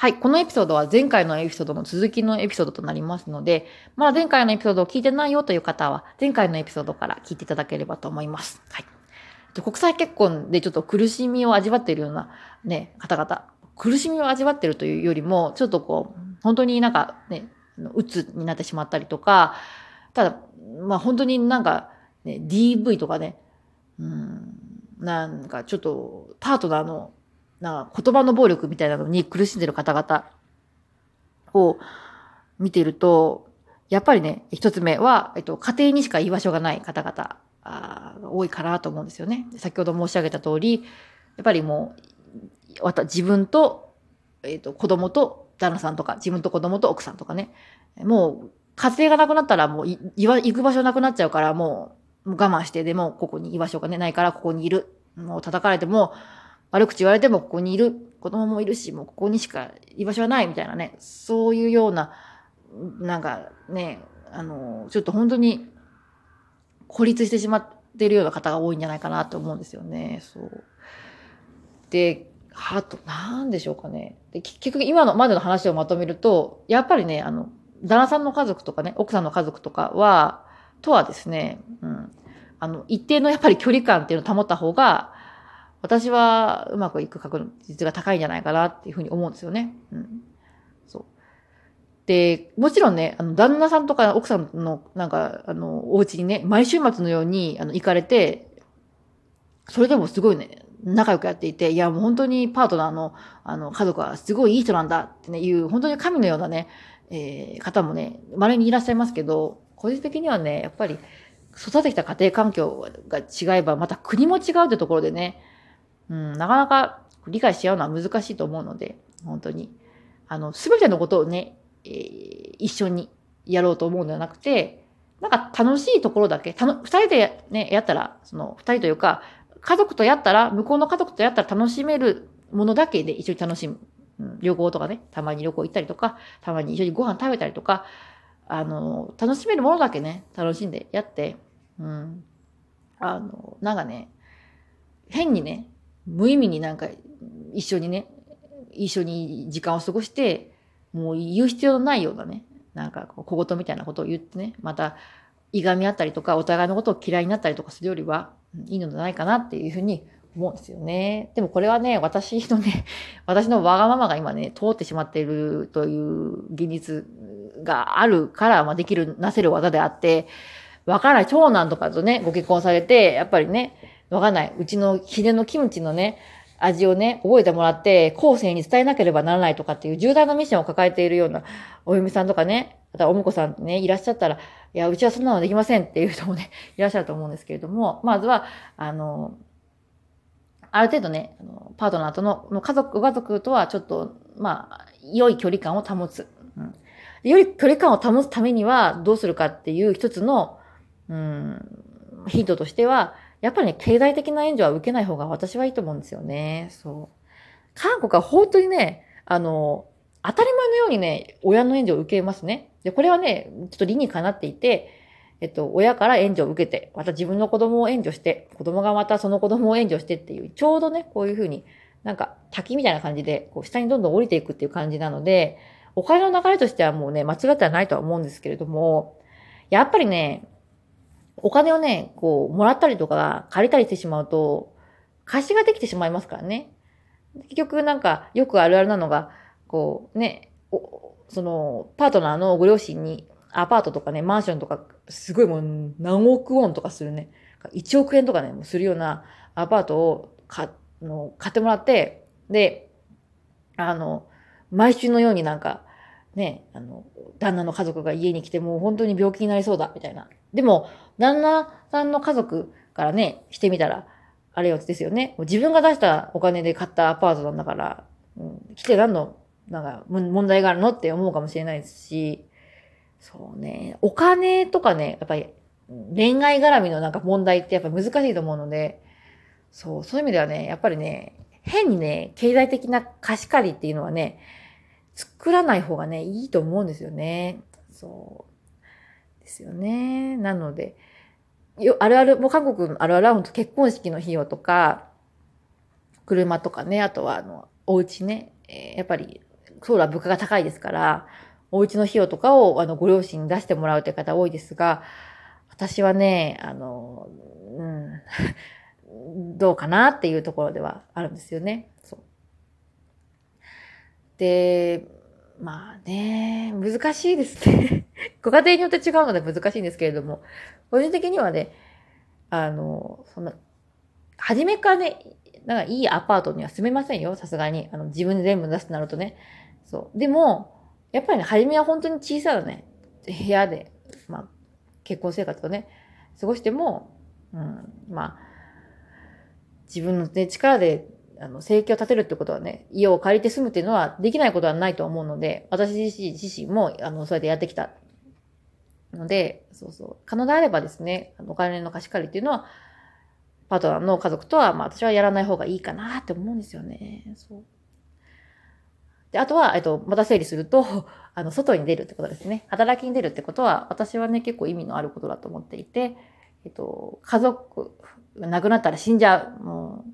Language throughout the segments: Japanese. はい、このエピソードは前回のエピソードの続きのエピソードとなりますので、まだ前回のエピソードを聞いてないよという方は、前回のエピソードから聞いていただければと思います。はい。国際結婚でちょっと苦しみを味わっているようなね、方々、苦しみを味わっているというよりも、ちょっとこう、本当になんかね、鬱になってしまったりとか、ただ、まあ本当になんか、ね、DV とかね、なんかちょっとパートナーのなんか言葉の暴力みたいなのに苦しんでる方々を見ていると、やっぱりね、一つ目は、家庭にしか居場所がない方々が多いかなと思うんですよね。先ほど申し上げた通り、やっぱりもう、自分と、子供と旦那さんとか、自分と子供と奥さんとかね、もう、家庭がなくなったらもう行く場所なくなっちゃうから、もう我慢して、でもここに居場所がないからここにいる。もう叩かれても、悪口言われてもここにいる。子供もいるし、もうここにしか居場所はないみたいなね。そういうような、なんかね、ちょっと本当に孤立してしまっているような方が多いんじゃないかなと思うんですよね。そう。で、あと、なんでしょうかね。で、結局今のまでの話をまとめると、やっぱりね、旦那さんの家族とかね、奥さんの家族とかはですね、一定のやっぱり距離感っていうのを保った方が、私はうまくいく確率が高いんじゃないかなっていうふうに思うんですよね。そう。で、もちろんね、旦那さんとか奥さんの、なんか、お家にね、毎週末のように、行かれて、それでもすごいね、仲良くやっていて、いや、もう本当にパートナーの、家族はすごいいい人なんだってね、いう、本当に神のようなね、方もね、稀にいらっしゃいますけど、個人的にはね、やっぱり、育ってきた家庭環境が違えば、また国も違うってところでね、なかなか理解し合うのは難しいと思うので、本当に。すべてのことをね、一緒にやろうと思うのではなくて、なんか楽しいところだけ、二人でね、やったら、二人というか、家族とやったら、向こうの家族とやったら楽しめるものだけで一緒に楽しむ。旅行とかね、たまに旅行行ったりとか、たまに一緒にご飯食べたりとか、楽しめるものだけね、楽しんでやって、なんかね、変にね、無意味になんか一緒に時間を過ごして、もう言う必要のないようなね、なんか小言みたいなことを言ってね、また、いがみ合ったりとか、お互いのことを嫌いになったりとかするよりは、いいのではないかなっていうふうに、思うんですよね。でもこれはね、私のわがままが今ね、通ってしまっているという現実があるから、まあ、なせる技であって、わからない長男とかとね、ご結婚されて、やっぱりね、わからない。うちの秘伝のキムチのね、味をね、覚えてもらって、後世に伝えなければならないとかっていう重大なミッションを抱えているようなお嫁さんとかね、またお婿さんね、いらっしゃったら、いや、うちはそんなのできませんっていう人もね、いらっしゃると思うんですけれども、まずは、ある程度ね、パートナーとの家族とはちょっと、まあ、良い距離感を保つ。より距離感を保つためにはどうするかっていう一つの、ヒントとしては、やっぱりね、経済的な援助は受けない方が私はいいと思うんですよね。そう。韓国は本当にね、当たり前のようにね、親の援助を受けますね。で、これはね、ちょっと理にかなっていて、親から援助を受けて、また自分の子供を援助して、子供がまたその子供を援助してっていう、ちょうどね、こういうふうに、なんか滝みたいな感じで、こう下にどんどん降りていくっていう感じなので、お金の流れとしてはもうね、間違ってはないとは思うんですけれども、やっぱりね、お金をね、こう、もらったりとか、借りたりしてしまうと、貸しができてしまいますからね。結局なんか、よくあるあるなのが、こうね、パートナーのご両親に、アパートとかね、マンションとか、すごいもう何億ウォンとかするね、1億円とかね、もうするようなアパートを買ってもらって、で、毎週のようになんか、ね、旦那の家族が家に来てもう本当に病気になりそうだ、みたいな。でも、旦那さんの家族からね、してみたら、あれよですよね。自分が出したお金で買ったアパートなんだから、来て何の、なんか問題があるのって思うかもしれないですし、そうね。お金とかね、やっぱり恋愛絡みのなんか問題ってやっぱ難しいと思うので、そういう意味ではね、やっぱりね、変にね、経済的な貸し借りっていうのはね、作らない方がね、いいと思うんですよね。そう。ですよね。なので、もう韓国のあるあるは結婚式の費用とか、車とかね、あとはお家ね、やっぱり、送料は物価が高いですから、お家の費用とかをご両親に出してもらうという方多いですが、私はね、どうかなっていうところではあるんですよね。そうで、まあね、難しいですね。ご家庭によって違うので難しいんですけれども、個人的にはね、初めからね、なんかいいアパートには住めませんよ、さすがに。自分で全部出すとなるとね。そう。でも、やっぱりね、初めは本当に小さなね、部屋で、まあ、結婚生活をね、過ごしても、まあ、自分の、ね、力で、生計を立てるってことはね、家を借りて住むっていうのはできないことはないと思うので、私自身も、そうやってやってきたので、そうそう。可能であればですね、お金の貸し借りっていうのは、パートナーの家族とは、まあ私はやらない方がいいかなって思うんですよね。そう。で、あとは、また整理すると、外に出るってことですね。働きに出るってことは、私はね、結構意味のあることだと思っていて、家族、亡くなったら死んじゃう。もう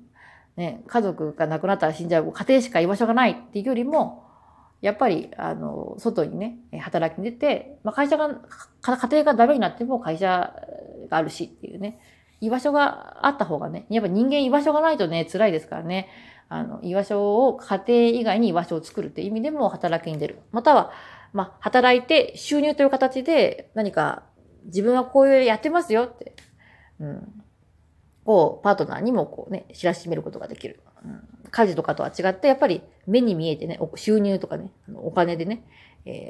ね、家族が亡くなったら死んじゃう、家庭しか居場所がないっていうよりも、やっぱり、外にね、働きに出て、まあ、家庭がダメになっても会社があるしっていうね、居場所があった方がね、やっぱ人間居場所がないとね、辛いですからね、居場所を、家庭以外に居場所を作るっていう意味でも働きに出る。または、まあ、働いて収入という形で何か自分はこういうやってますよって、をパートナーにもこうね、知らしめることができる。家事とかとは違って、やっぱり目に見えてね、収入とかね、お金でね、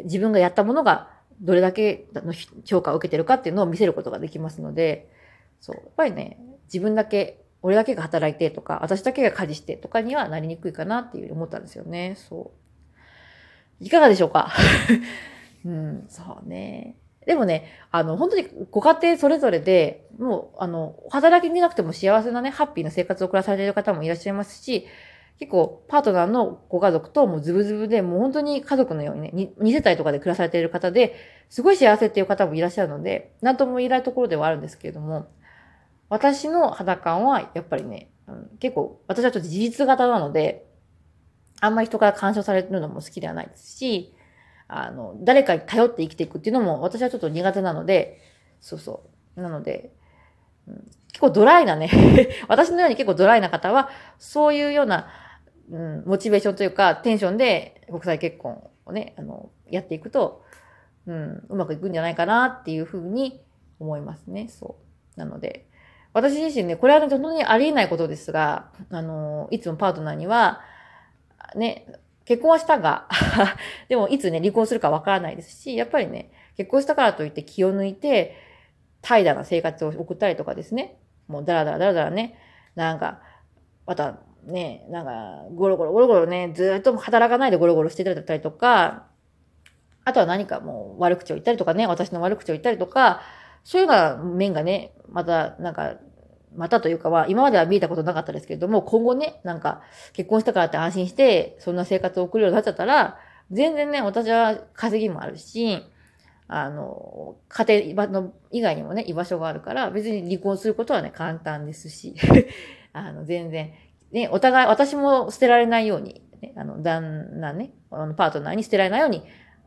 自分がやったものがどれだけの評価を受けてるかっていうのを見せることができますので、そう、やっぱりね、自分だけ、俺だけが働いてとか、私だけが家事してとかにはなりにくいかなっていうふうに思ったんですよね。そう。いかがでしょうか？そうね。でもね、本当にご家庭それぞれで、もう、働きに出なくても幸せなね、ハッピーな生活を暮らされている方もいらっしゃいますし、結構、パートナーのご家族ともうズブズブで、もう本当に家族のようにね、2世帯とかで暮らされている方で、すごい幸せっていう方もいらっしゃるので、なんとも言えないところではあるんですけれども、私の肌感は、やっぱりね、結構、私はちょっと自立型なので、あんまり人から干渉されるのも好きではないですし、誰かに頼って生きていくっていうのも私はちょっと苦手なので、そうそう。なので、結構ドライなね、私のように結構ドライな方は、そういうような、モチベーションというか、テンションで国際結婚をね、やっていくと、うまくいくんじゃないかなっていうふうに思いますね。そう。なので、私自身ね、これはね、本当にありえないことですが、いつもパートナーには、ね、結婚はしたが、でもいつね、離婚するかわからないですし、やっぱりね、結婚したからといって気を抜いて、怠惰な生活を送ったりとかですね、もうだらだらね、なんか、またね、なんか、ゴロゴロね、ずっと働かないでゴロゴロしていたりとか、あとは何かもう悪口を言ったりとかね、私の悪口を言ったりとか、そういうような面がね、またなんか、またというかは、今までは見えたことなかったですけれども、今後ね、なんか、結婚したからって安心して、そんな生活を送るようになっちゃったら、全然ね、私は稼ぎもあるし、家庭の以外にもね、居場所があるから、別に離婚することはね、簡単ですし、全然、ね、お互い、私も捨てられないように、ね、旦那ね、パートナーに捨てられないように、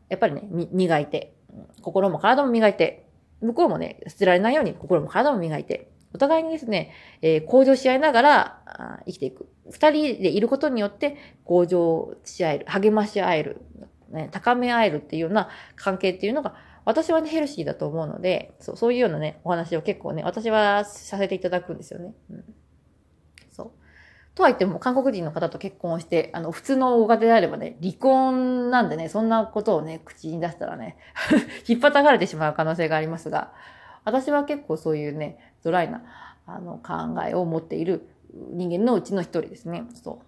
やっぱりね、磨いて、心も体も磨いて、向こうもね、捨てられないように、心も体も磨いて、お互いにですね、向上し合いながら生きていく。二人でいることによって向上し合える、励まし合える、ね、高め合えるっていうような関係っていうのが、私はね、ヘルシーだと思うので、そういうようなね、お話を結構ね、私はさせていただくんですよね。そう。とは言っても、韓国人の方と結婚して、普通のご家庭であればね、離婚なんでね、そんなことをね、口に出したらね、引っ張たがれてしまう可能性がありますが、私は結構そういうね、ドライな考えを持っている人間のうちの一人ですね。そ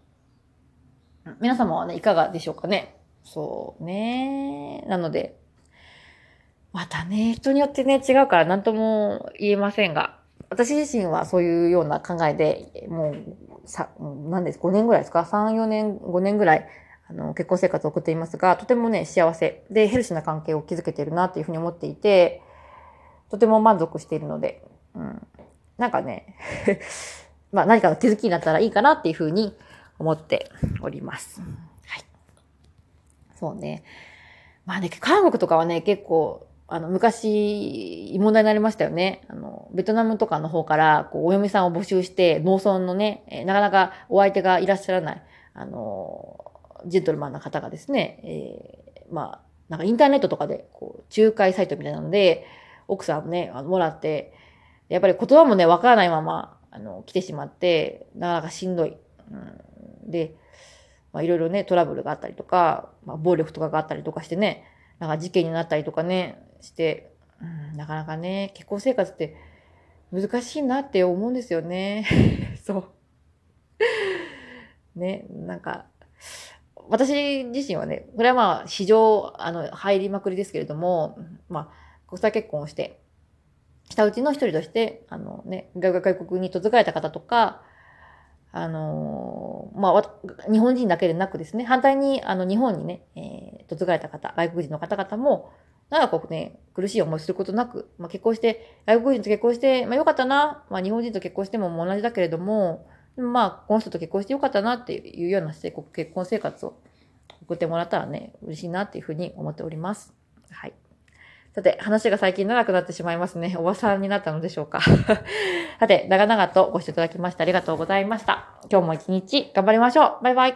う。皆様はね、いかがでしょうかね。そうね。なので、またね、人によってね、違うから何とも言えませんが、私自身はそういうような考えで、もう、何ですか、5年ぐらいですか ?3、4年、5年ぐらい、結婚生活を送っていますが、とてもね、幸せで、ヘルシーな関係を築けているなというふうに思っていて、とても満足しているので、なんかねまあ何かの手づきになったらいいかなっていうふうに思っております。はい。そうね。まあね、韓国とかはね、結構、昔、問題になりましたよね。ベトナムとかの方から、こう、お嫁さんを募集して、農村のね、なかなかお相手がいらっしゃらない、ジェントルマンな方がですね、まあ、なんかインターネットとかで、こう、仲介サイトみたいなので、奥さんをね、もらって、やっぱり言葉もね、わからないまま、来てしまって、なかなかしんどい。うん、で、まあ、いろいろね、トラブルがあったりとか、まあ、暴力とかがあったりとかしてね、なんか事件になったりとかね、して、うん、なかなかね、結婚生活って難しいなって思うんですよね。そう。ね、なんか、私自身はね、これはまあ、市場、入りまくりですけれども、まあ、国際結婚をして、したうちの一人として、ね、外国に嫁がれた方とか、まあ、日本人だけでなくですね、反対に、日本にね、嫁がれた方、外国人の方々も、長くね、苦しい思いすることなく、まあ、結婚して、外国人と結婚して、まあ、よかったな、まあ、日本人と結婚しても同じだけれども、まあ、この人と結婚してよかったなっていうような結婚生活を送ってもらったらね、嬉しいなっていうふうに思っております。はい。さて、話が最近長くなってしまいますね。おばさんになったのでしょうか。さて、長々とご視聴いただきましてありがとうございました。今日も一日頑張りましょう。バイバイ。